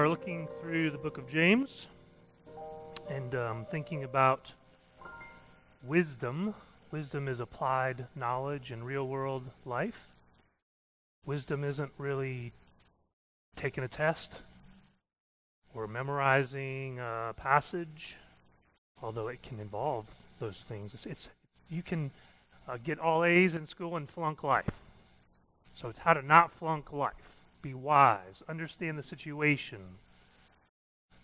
are looking through the book of James and thinking about wisdom. Wisdom is applied knowledge in real-world life. Wisdom isn't really taking a test or memorizing a passage, although it can involve those things. You can get all A's in school and flunk life. So it's how to not flunk life. Be wise. Understand the situation.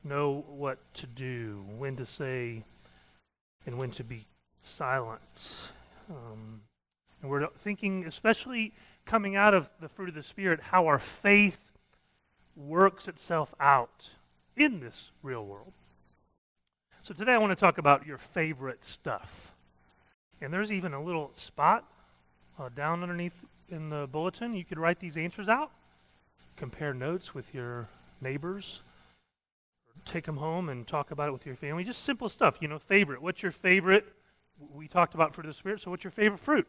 Know what to do, when to say, and when to be silent. And we're thinking, especially coming out of the fruit of the Spirit, how our faith works itself out in this real world. So today I want to talk about your favorite stuff. And there's even a little spot down underneath in the bulletin. You could write these answers out, compare notes with your neighbors, take them home and talk about it with your family. Just simple stuff, you know, favorite. What's your favorite? We talked about fruit of the Spirit, so what's your favorite fruit?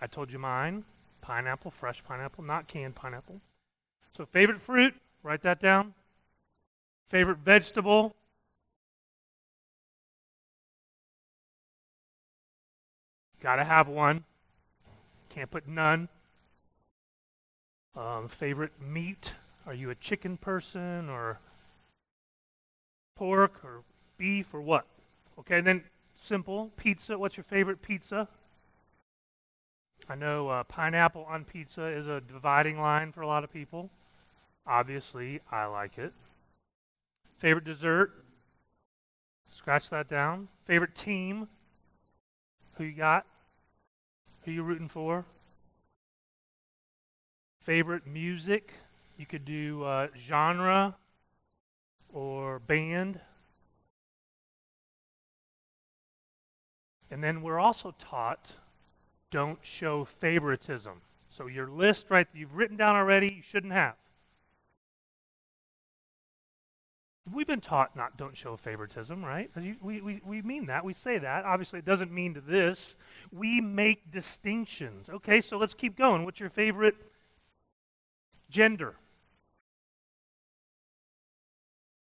I told you mine, pineapple, fresh pineapple, not canned pineapple. So favorite fruit, write that down. Favorite vegetable. Gotta have one. Can't put none. Favorite meat. Are you a chicken person or pork or beef or what? Okay, and then simple. Pizza. What's your favorite pizza? I know pineapple on pizza is a dividing line for a lot of people. Obviously, I like it. Favorite dessert? Scratch that down. Favorite team? Who you got? Who you rooting for? Favorite music? You could do genre or band. And then we're also taught, don't show favoritism. So your list, right, that you've written down already, you shouldn't have. We've been taught not don't show favoritism, right? We mean that. We say that. Obviously, it doesn't mean to this. We make distinctions. Okay, so let's keep going. What's your favorite gender?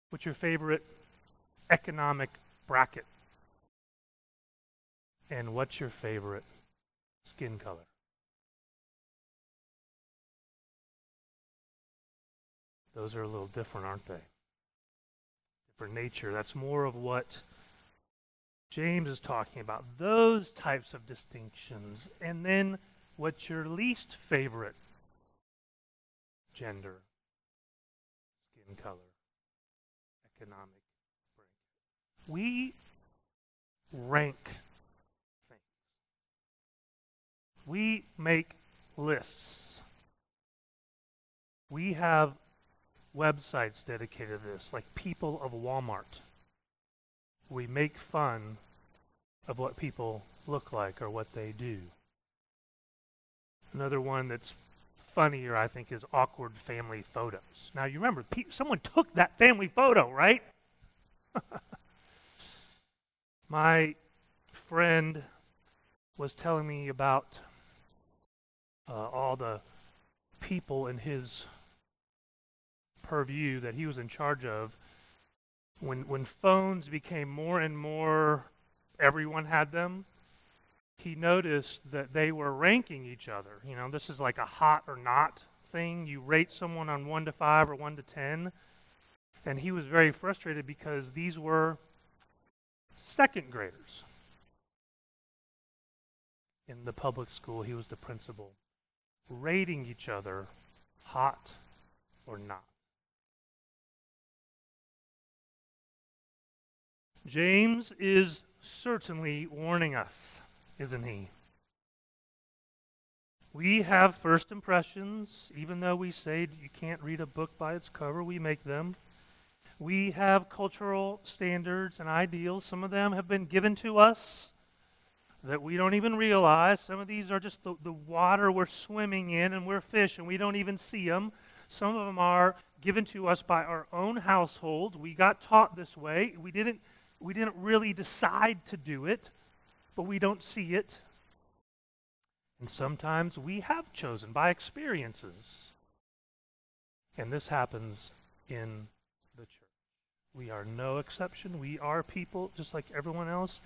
What's your favorite economic bracket? And what's your favorite skin color? Those are a little different, aren't they? For nature. That's more of what James is talking about. Those types of distinctions. And then what's your least favorite? Gender, skin color, economic rank. We rank things. We make lists. We have websites dedicated to this, like People of Walmart. We make fun of what people look like or what they do. Another one that's funnier, I think, is awkward family photos. Now, you remember, someone took that family photo, right? My friend was telling me about all the people in his purview that he was in charge of. When phones became more and more, everyone had them, he noticed that they were ranking each other. You know, this is like a hot or not thing. You rate someone on 1 to 5 or 1 to 10. And he was very frustrated because these were second graders. In the public school, he was the principal, rating each other hot or not. James is certainly warning us, isn't he? We have first impressions, even though we say you can't read a book by its cover, we make them. We have cultural standards and ideals. Some of them have been given to us that we don't even realize. Some of these are just the water we're swimming in, and we're fish, and we don't even see them. Some of them are given to us by our own household. We got taught this way. We didn't really decide to do it, but we don't see it. And sometimes we have chosen by experiences. And this happens in We are no exception. We are people just like everyone else.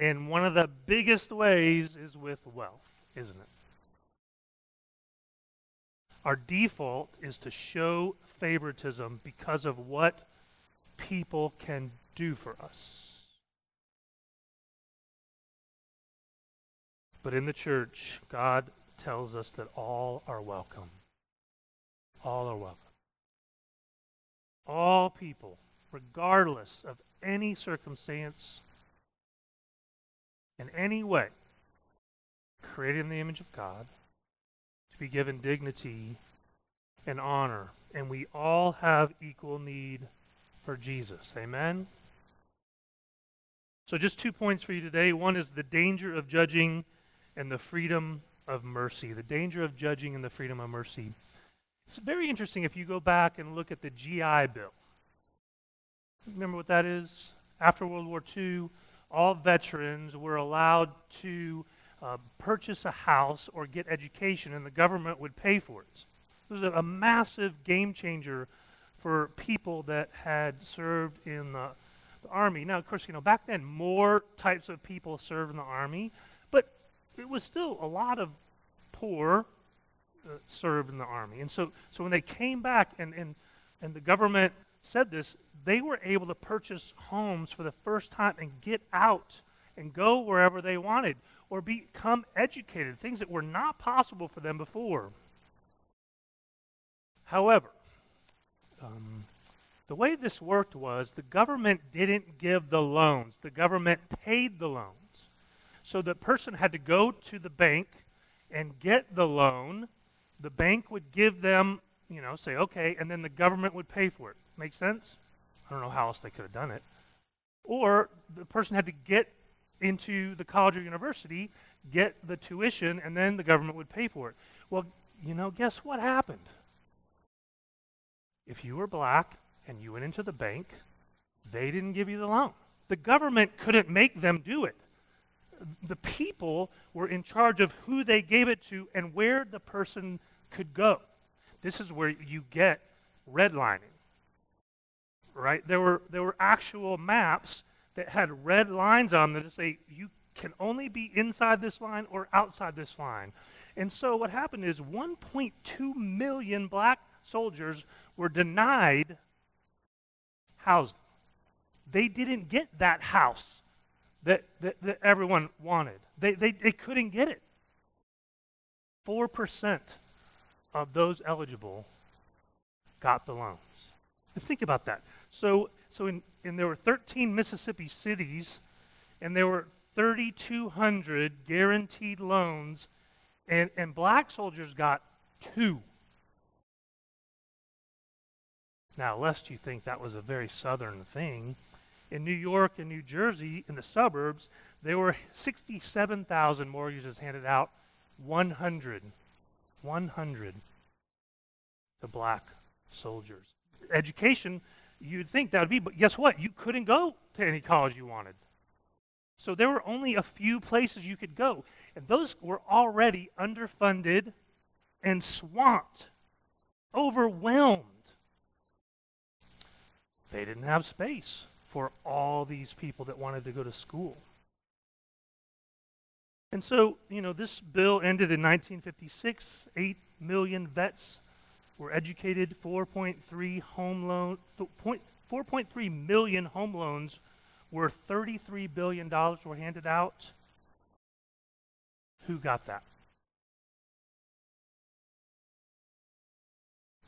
And one of the biggest ways is with wealth, isn't it? Our default is to show favoritism because of what people can do for us. But in the church, God tells us that all are welcome. All are welcome. All people, regardless of any circumstance, in any way, created in the image of God, to be given dignity and honor. And we all have equal need for Jesus. Amen? So just 2 points for you today. One is the danger of judging and the freedom of mercy. The danger of judging and the freedom of mercy. It's very interesting if you go back and look at the GI Bill. Remember what that is? After World War II, all veterans were allowed to purchase a house or get education, and the government would pay for it. It was a massive game changer for people that had served in the army. Now, of course, you know, back then, more types of people served in the army, but it was still a lot of poor served in the army. And so when they came back and the government said this, they were able to purchase homes for the first time and get out and go wherever they wanted or become educated, things that were not possible for them before. However, the way this worked was the government didn't give the loans. The government paid the loans. So the person had to go to the bank and get the loan. The bank would give them, you know, say, okay, and then the government would pay for it. Make sense? I don't know how else they could have done it. Or the person had to get into the college or university, get the tuition, and then the government would pay for it. Well, you know, guess what happened? If you were black and you went into the bank, they didn't give you the loan. The government couldn't make them do it. The people were in charge of who they gave it to and where the person could go. This is where you get redlining. Right? There were actual maps that had red lines on them that say you can only be inside this line or outside this line. And so what happened is 1.2 million black soldiers were denied housing. They didn't get that house that everyone wanted. They couldn't get it. 4% of those eligible got the loans. Think about that. So there were 13 Mississippi cities, and there were 3,200 guaranteed loans, and black soldiers got 2. Now, lest you think that was a very southern thing, in New York and New Jersey, in the suburbs, there were 67,000 mortgages handed out, 100 to black soldiers. Education, you'd think that would be, but guess what? You couldn't go to any college you wanted. So there were only a few places you could go, and those were already underfunded and swamped, overwhelmed. They didn't have space for all these people that wanted to go to school. And so, you know, this bill ended in 1956, 8 million vets were educated, 4.3 million home loans worth $33 billion were handed out. Who got that?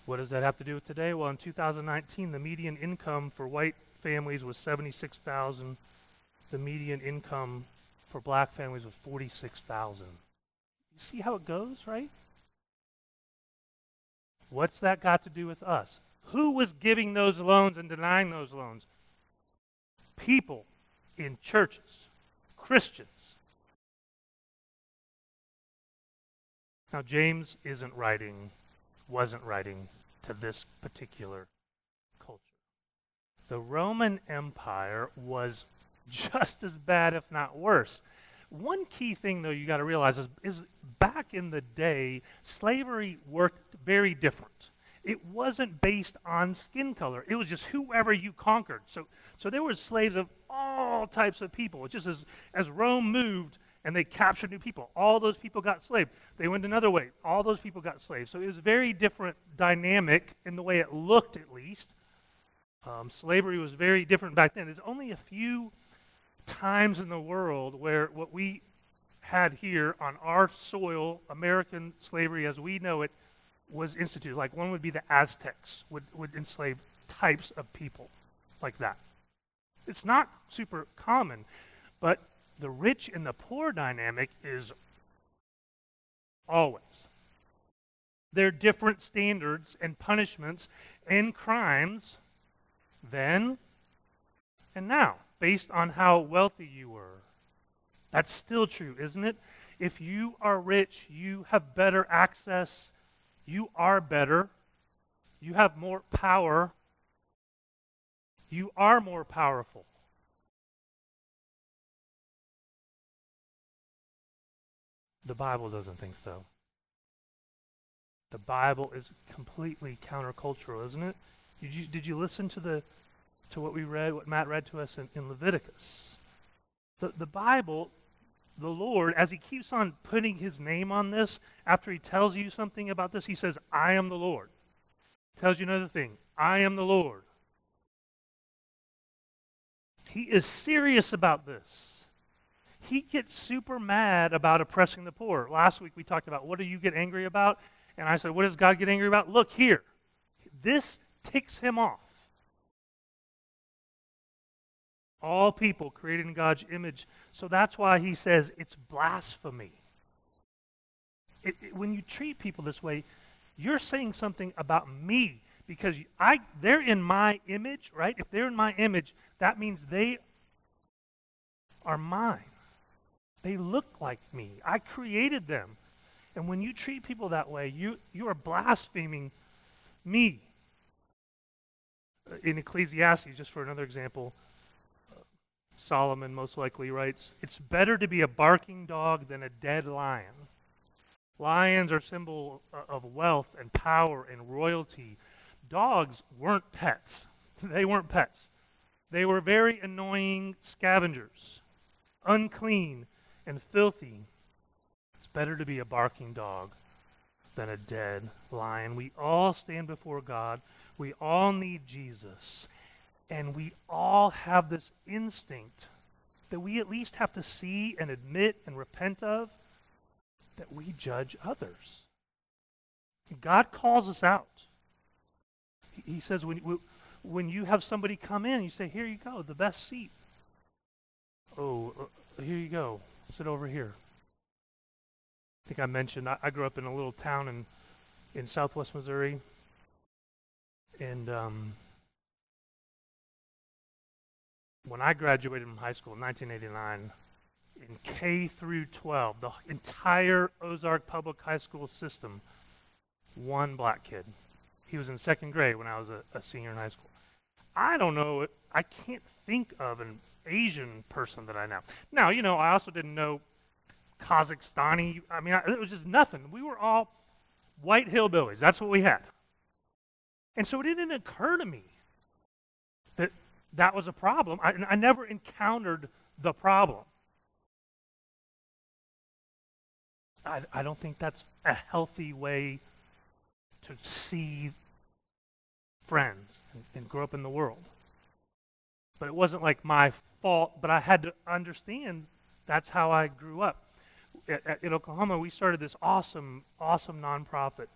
What does that have to do with today? Well, in 2019, the median income for white families was $76,000. The median income for black families was $46,000. You see how it goes, right? What's that got to do with us? Who was giving those loans and denying those loans? People in churches, Christians. Now, James wasn't writing to this particular culture. The Roman Empire was just as bad, if not worse. One key thing, though, you got to realize is back in the day, slavery worked very different. it wasn't based on skin color. It was just whoever you conquered. So there were slaves of all types of people. It's just as Rome moved and they captured new people, all those people got slaves. They went another way. All those people got slaves. So it was a very different dynamic in the way it looked, at least. Slavery was very different back then. There's only a few times in the world where what we had here on our soil, American slavery as we know it, was instituted. Like one would be the Aztecs would enslave types of people like that. It's not super common, but the rich and the poor dynamic is always. There are different standards and punishments and crimes then and now, based on how wealthy you were. That's still true, isn't it? If you are rich, you have better access, you are better, you have more power, you are more powerful. The Bible doesn't think so. The Bible is completely countercultural, isn't it? Did you listen to what we read, what Matt read to us in Leviticus? The Bible, the Lord, as he keeps on putting his name on this, after he tells you something about this, he says, I am the Lord. Tells you another thing, I am the Lord. He is serious about this. He gets super mad about oppressing the poor. Last week we talked about, what do you get angry about? And I said, what does God get angry about? Look here. This ticks him off. All people created in God's image. So that's why he says it's blasphemy. When you treat people this way, you're saying something about me because they're in my image, right? If they're in my image, that means they are mine. They look like me. I created them. And when you treat people that way, you are blaspheming me. In Ecclesiastes, just for another example, Solomon most likely writes, it's better to be a barking dog than a dead lion. Lions are a symbol of wealth and power and royalty. Dogs weren't pets. They weren't pets. They were very annoying scavengers, unclean and filthy. It's better to be a barking dog than a dead lion. We all stand before God. We all need Jesus. And we all have this instinct that we at least have to see and admit and repent of, that we judge others. And God calls us out. He says, when you have somebody come in, you say, here you go, the best seat. Oh, here you go, sit over here. I think I mentioned, I grew up in a little town in southwest Missouri. And when I graduated from high school in 1989, in K through 12, the entire Ozark Public High School system, one black kid. He was in second grade when I was a senior in high school. I don't know, I can't think of an Asian person that I know. Now, you know, I also didn't know Kazakhstani. I mean, it was just nothing. We were all white hillbillies. That's what we had. And so it didn't occur to me that that was a problem. I never encountered the problem. I don't think that's a healthy way to see friends and grow up in the world. But it wasn't like my fault, but I had to understand that's how I grew up. In Oklahoma, we started this awesome, awesome nonprofit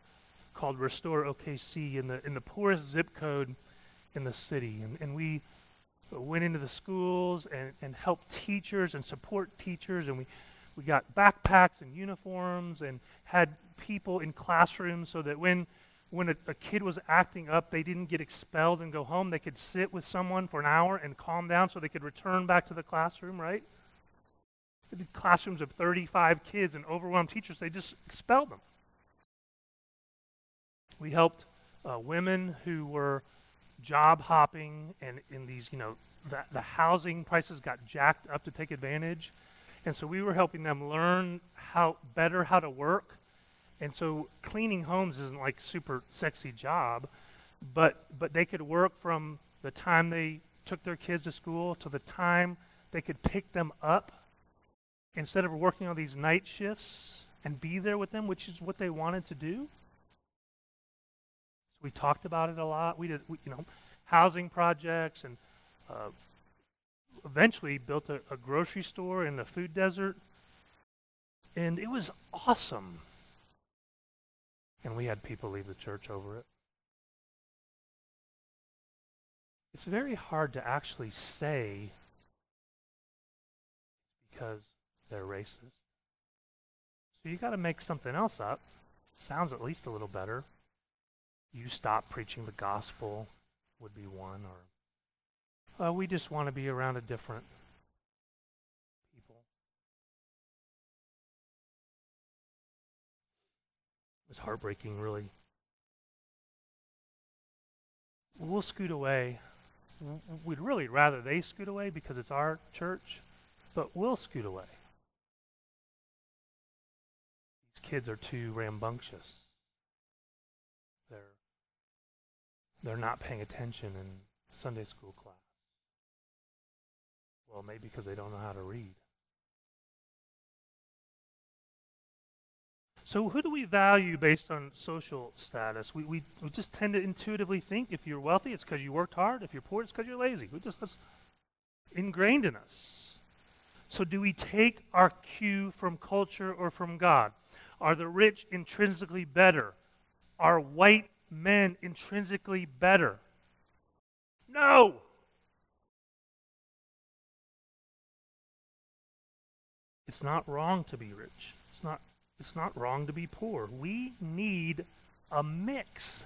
called Restore OKC in the poorest zip code in the city. And we went into the schools and helped teachers and support teachers, and we got backpacks and uniforms and had people in classrooms so that when a kid was acting up, they didn't get expelled and go home. They could sit with someone for an hour and calm down so they could return back to the classroom, right? The classrooms of 35 kids and overwhelmed teachers, they just expelled them. We helped women who were job hopping, and in these, you know, the housing prices got jacked up to take advantage. And so we were helping them learn how to work And so cleaning homes isn't like a super sexy job, but they could work from the time they took their kids to school to the time they could pick them up, instead of working on these night shifts and be there with them, which is what they wanted to do. So we talked about it a lot. We did, housing projects, and eventually built a grocery store in the food desert. And it was awesome. And we had people leave the church over it. It's very hard to actually say because they're racist. So you got to make something else up. Sounds at least a little better. You stop preaching the gospel would be one, or we just want to be around a different people. It was heartbreaking, really. We'll scoot away. We'd really rather they scoot away because it's our church, but we'll scoot away. These kids are too rambunctious. They're not paying attention in Sunday school class. Well, maybe because they don't know how to read. So who do we value based on social status? We just tend to intuitively think if you're wealthy, it's because you worked hard. If you're poor, it's because you're lazy. That's ingrained in us. So do we take our cue from culture or from God? Are the rich intrinsically better? Are white men intrinsically better? No! It's not wrong to be rich. It's not wrong to be poor. We need a mix.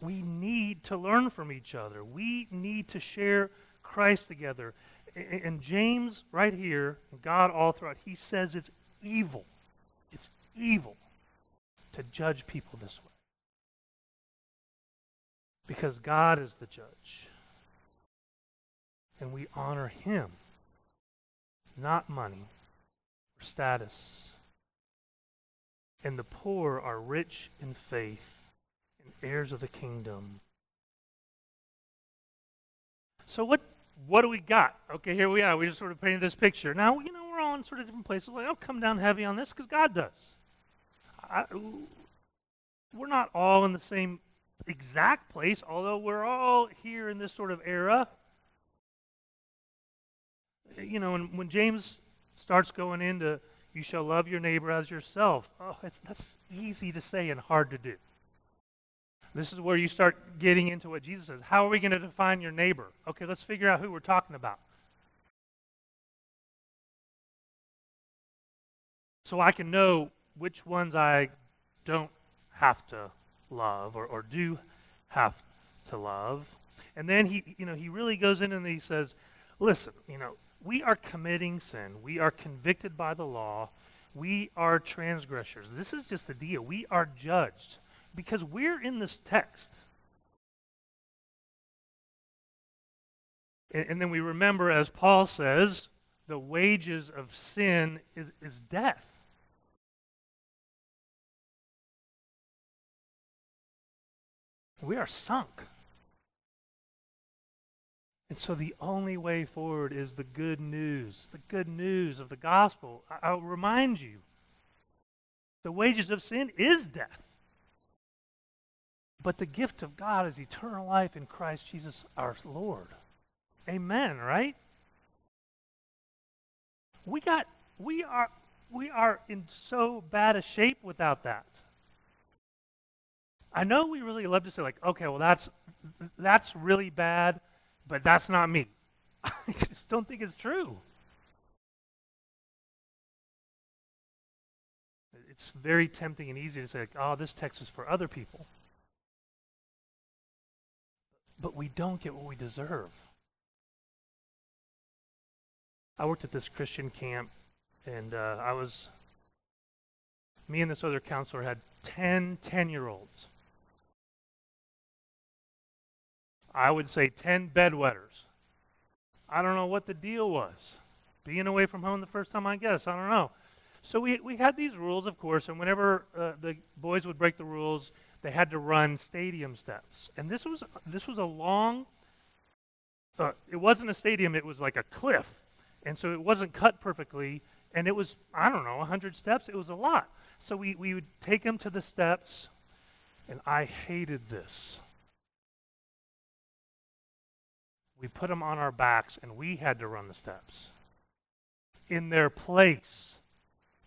We need to learn from each other. We need to share Christ together. And James, right here, God all throughout, he says it's evil. It's evil to judge people this way. Because God is the judge. And we honor him, not money or status. And the poor are rich in faith and heirs of the kingdom. So what do we got? Okay, here we are. We just sort of painted this picture. Now, we're all in sort of different places. Like, I'll come down heavy on this because God does. We're not all in the same exact place, although we're all here in this sort of era. And when James starts going into you shall love your neighbor as yourself, that's easy to say and hard to do. This is where you start getting into what Jesus says. How are we going to define your neighbor? Okay, let's figure out who we're talking about. So I can know which ones I don't have to love or do have to love. And then he really goes in and he says, listen, we are committing sin. We are convicted by the law. We are transgressors. This is just the deal. We are judged because we're in this text. And then we remember, as Paul says, the wages of sin is death. We are sunk. And so the only way forward is the good news of the gospel. I'll remind you, the wages of sin is death. But the gift of God is eternal life in Christ Jesus our Lord. Amen, right? We are in so bad a shape without that. I know we really love to say, like, okay, well, that's really bad, but that's not me. I just don't think it's true. It's very tempting and easy to say, like, oh, this text is for other people. But we don't get what we deserve. I worked at this Christian camp, and me and this other counselor had 10 10-year-olds. I would say 10 bedwetters. I don't know what the deal was. Being away from home the first time, I guess. I don't know. So we had these rules, of course, and whenever the boys would break the rules, they had to run stadium steps. And this was a long, it wasn't a stadium, it was like a cliff. And so it wasn't cut perfectly, and it was, I don't know, 100 steps, it was a lot. So we would take them to the steps, and I hated this. We put them on our backs, and we had to run the steps in their place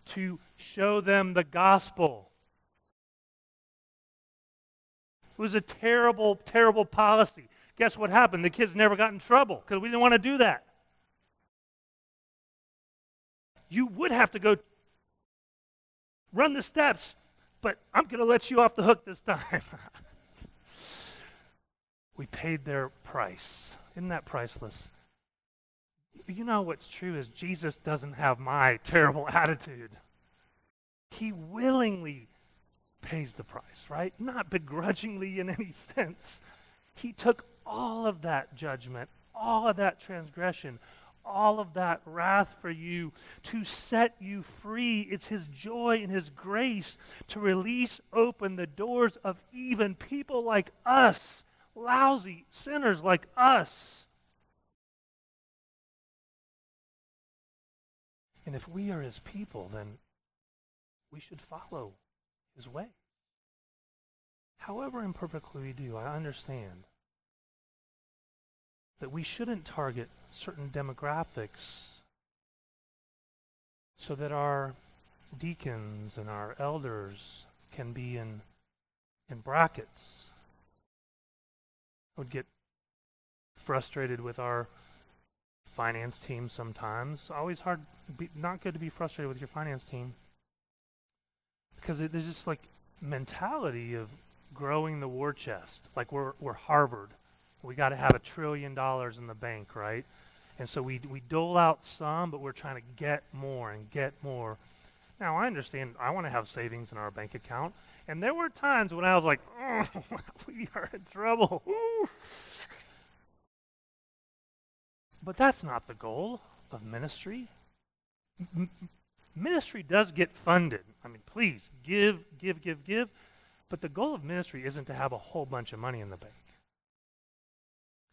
to show them the gospel. It was a terrible, terrible policy. Guess what happened? The kids never got in trouble because we didn't want to do that. You would have to go run the steps, but I'm going to let you off the hook this time. We paid their price. Isn't that priceless? You know what's true is Jesus doesn't have my terrible attitude. He willingly pays the price, right? Not begrudgingly in any sense. He took all of that judgment, all of that transgression, all of that wrath for you to set you free. It's his joy and his grace to release open the doors of even people like us, lousy sinners like us. And if we are his people, then we should follow his way. However imperfectly we do, I understand that we shouldn't target certain demographics so that our deacons and our elders can be in brackets. I would get frustrated with our finance team sometimes. It's always hard, not good to be frustrated with your finance team, because there's just like mentality of growing the war chest. Like we're Harvard, we got to have $1 trillion in the bank, right? And so we dole out some, but we're trying to get more and get more. Now I understand I want to have savings in our bank account, and there were times when I was like, oh, we are in trouble. Woo! But that's not the goal of ministry. Ministry does get funded. I mean, please, give. But the goal of ministry isn't to have a whole bunch of money in the bank.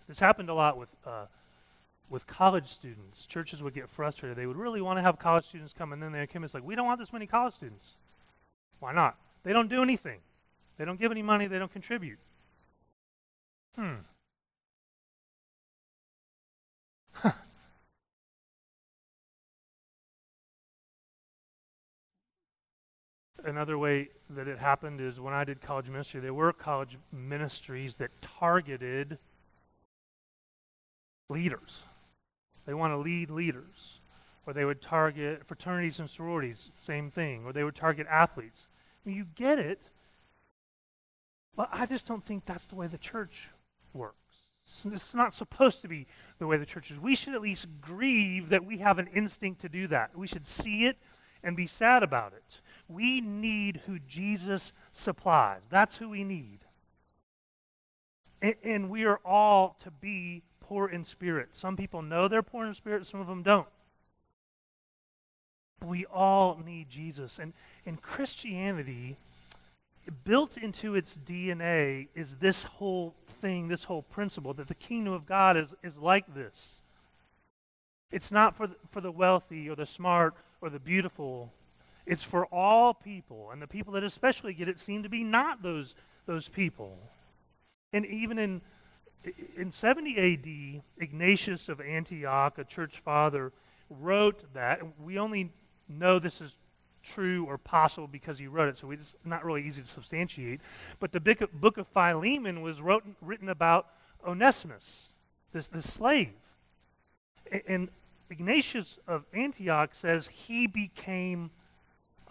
This happened a lot with college students. Churches would get frustrated. They would really want to have college students come, and then they came and it's like, we don't want this many college students. Why not? They don't do anything. They don't give any money. They don't contribute. Another way that it happened is when I did college ministry, there were college ministries that targeted leaders. They want to lead leaders. Or they would target fraternities and sororities, same thing. Or they would target athletes. I mean, you get it, but I just don't think that's the way the church works. It's not supposed to be the way the church is. We should at least grieve that we have an instinct to do that. We should see it and be sad about it. We need who Jesus supplies. That's who we need. And we are all to be poor in spirit. Some people know they're poor in spirit, some of them don't. But we all need Jesus. And Christianity, built into its DNA, is this whole thing, this whole principle, that the kingdom of God is like this. It's not for the wealthy or the smart or the beautiful. It's for all people, and the people that especially get it seem to be not those people. And even in 70 AD, Ignatius of Antioch, a church father, wrote that. We only know this is true or possible because he wrote it, so it's not really easy to substantiate. But the book of Philemon was written about Onesimus, this slave. And Ignatius of Antioch says he became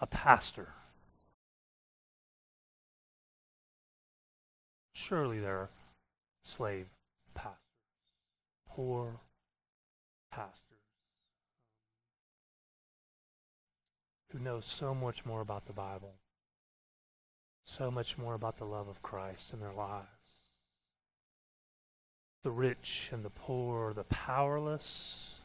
a pastor. Surely there are slave pastors, poor pastors, who know so much more about the Bible, so much more about the love of Christ in their lives. The rich and the poor, the powerless,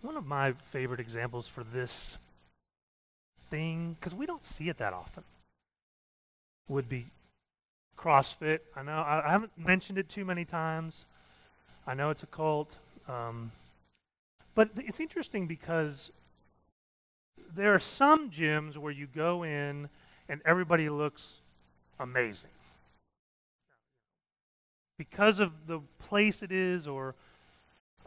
One of my favorite examples for this thing, because we don't see it that often, would be CrossFit. I know I haven't mentioned it too many times. I know it's a cult. But it's interesting because there are some gyms where you go in and everybody looks amazing. Because of the place it is, or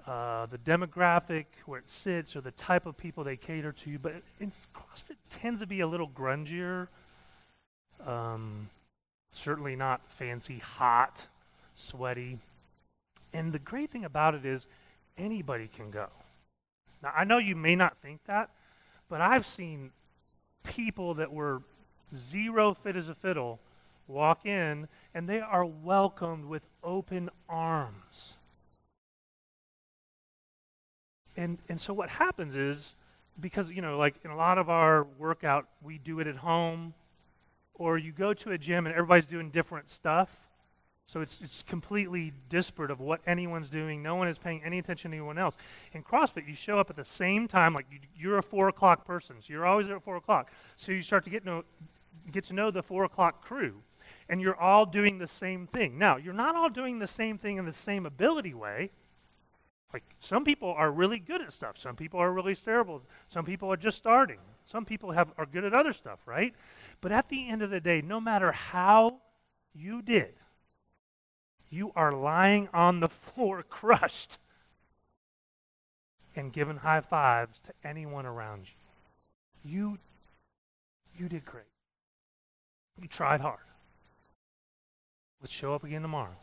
the demographic where it sits, or the type of people they cater to, but CrossFit tends to be a little grungier. Certainly not fancy, hot, sweaty. And the great thing about it is anybody can go. Now, I know you may not think that, but I've seen people that were zero fit as a fiddle walk in, and they are welcomed with open arms. And so what happens is, because, you know, like in a lot of our workout, we do it at home, or you go to a gym and everybody's doing different stuff. So it's completely disparate of what anyone's doing. No one is paying any attention to anyone else. In CrossFit, you show up at the same time. Like you're a 4 o'clock person, so you're always there at 4 o'clock. So you start to get to know the 4 o'clock crew, and you're all doing the same thing. Now, you're not all doing the same thing in the same ability way. Like, some people are really good at stuff. Some people are really terrible. Some people are just starting. Some people are good at other stuff, right? But at the end of the day, no matter how you did, you are lying on the floor crushed and giving high fives to anyone around you. You did great. You tried hard. Let's show up again tomorrow.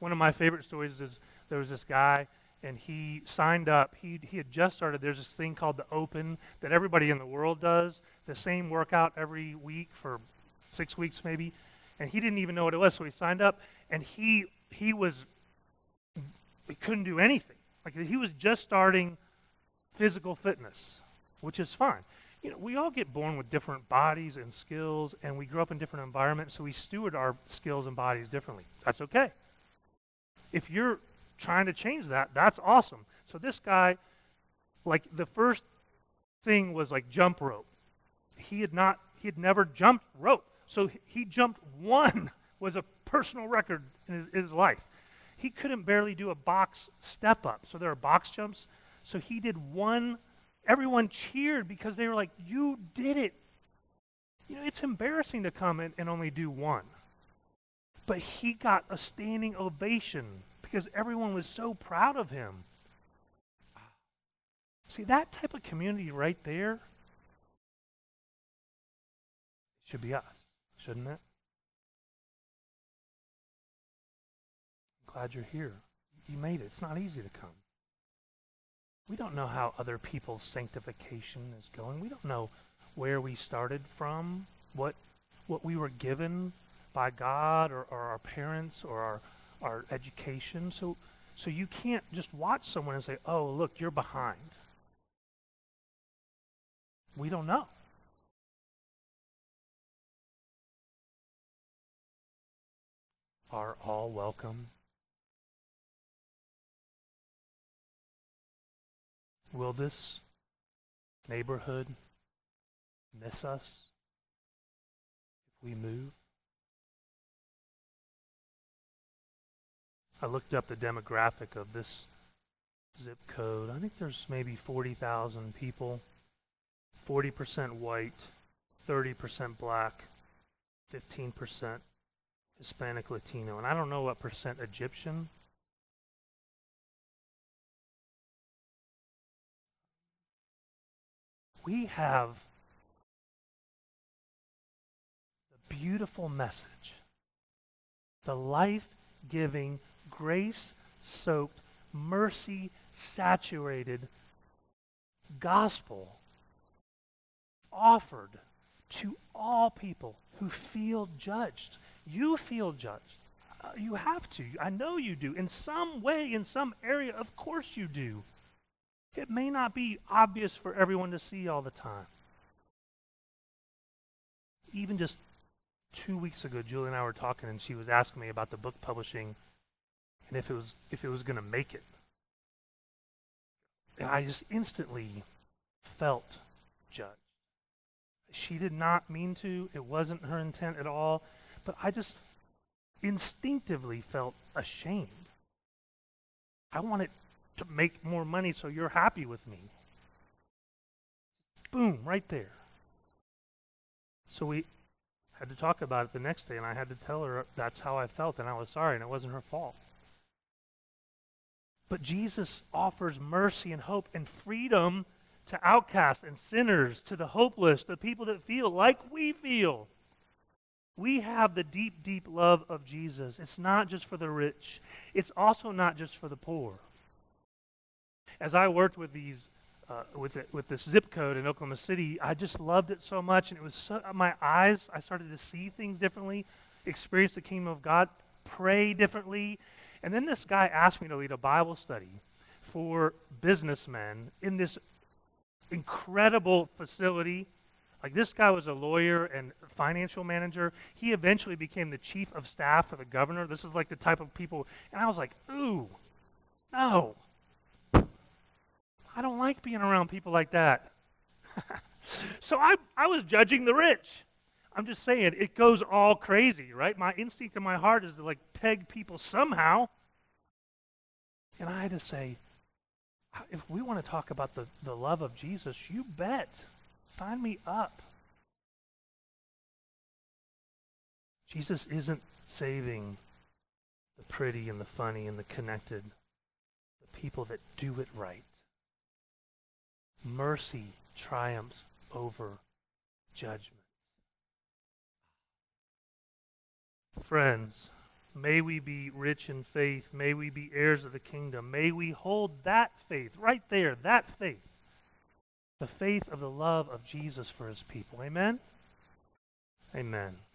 One of my favorite stories is there was this guy, and he signed up. He had just started. There's this thing called the Open that everybody in the world does, the same workout every week for 6 weeks maybe, and he didn't even know what it was, so he signed up, and he couldn't do anything. Like, he was just starting physical fitness, which is fine. You know, we all get born with different bodies and skills, and we grow up in different environments, so we steward our skills and bodies differently. That's okay. If you're trying to change that, that's awesome. So this guy, like, the first thing was like jump rope. He had never jumped rope. So he jumped one, was a personal record in his life. He couldn't barely do a box step up. So there are box jumps. So he did one. Everyone cheered because they were like, you did it. You know, it's embarrassing to come and only do one. But he got a standing ovation because everyone was so proud of him. See, that type of community right there should be us, shouldn't it? I'm glad you're here. You made it. It's not easy to come. We don't know how other people's sanctification is going. We don't know where we started from, what we were given by God or our parents or our education. So you can't just watch someone and say, oh, look, you're behind. We don't know. Are all welcome? Will this neighborhood miss us if we move? I looked up the demographic of this zip code. I think there's maybe 40,000 people, 40% white, 30% black, 15% Hispanic Latino, and I don't know what percent Egyptian. We have the beautiful message, the life-giving, grace-soaked, mercy-saturated gospel offered to all people who feel judged. You feel judged. You have to. I know you do. In some way, in some area, of course you do. It may not be obvious for everyone to see all the time. Even just 2 weeks ago, Julie and I were talking, and she was asking me about the book publishing and if it was going to make it. that I just instantly felt judged. She did not mean to. It wasn't her intent at all. But I just instinctively felt ashamed. I wanted to make more money so you're happy with me. Boom, right there. So we had to talk about it the next day, and I had to tell her that's how I felt, and I was sorry, and it wasn't her fault. But Jesus offers mercy and hope and freedom to outcasts and sinners, to the hopeless, the people that feel like we feel. We have the deep, deep love of Jesus. It's not just for the rich. It's also not just for the poor. As I worked with these, with this zip code in Oklahoma City, I just loved it so much, and it was so, my eyes, I started to see things differently, experience the kingdom of God, pray differently. And then this guy asked me to lead a Bible study for businessmen in this incredible facility. Like, this guy was a lawyer and financial manager. He eventually became the chief of staff for the governor. This is like the type of people. And I was like, ooh, no. I don't like being around people like that. So I was judging the rich. I'm just saying, it goes all crazy, right? My instinct in my heart is to, like, peg people somehow. And I had to say, if we want to talk about the love of Jesus, you bet. Sign me up. Jesus isn't saving the pretty and the funny and the connected, the people that do it right. Mercy triumphs over judgment. Friends, may we be rich in faith. May we be heirs of the kingdom. May we hold that faith, right there, that faith. The faith of the love of Jesus for his people. Amen? Amen.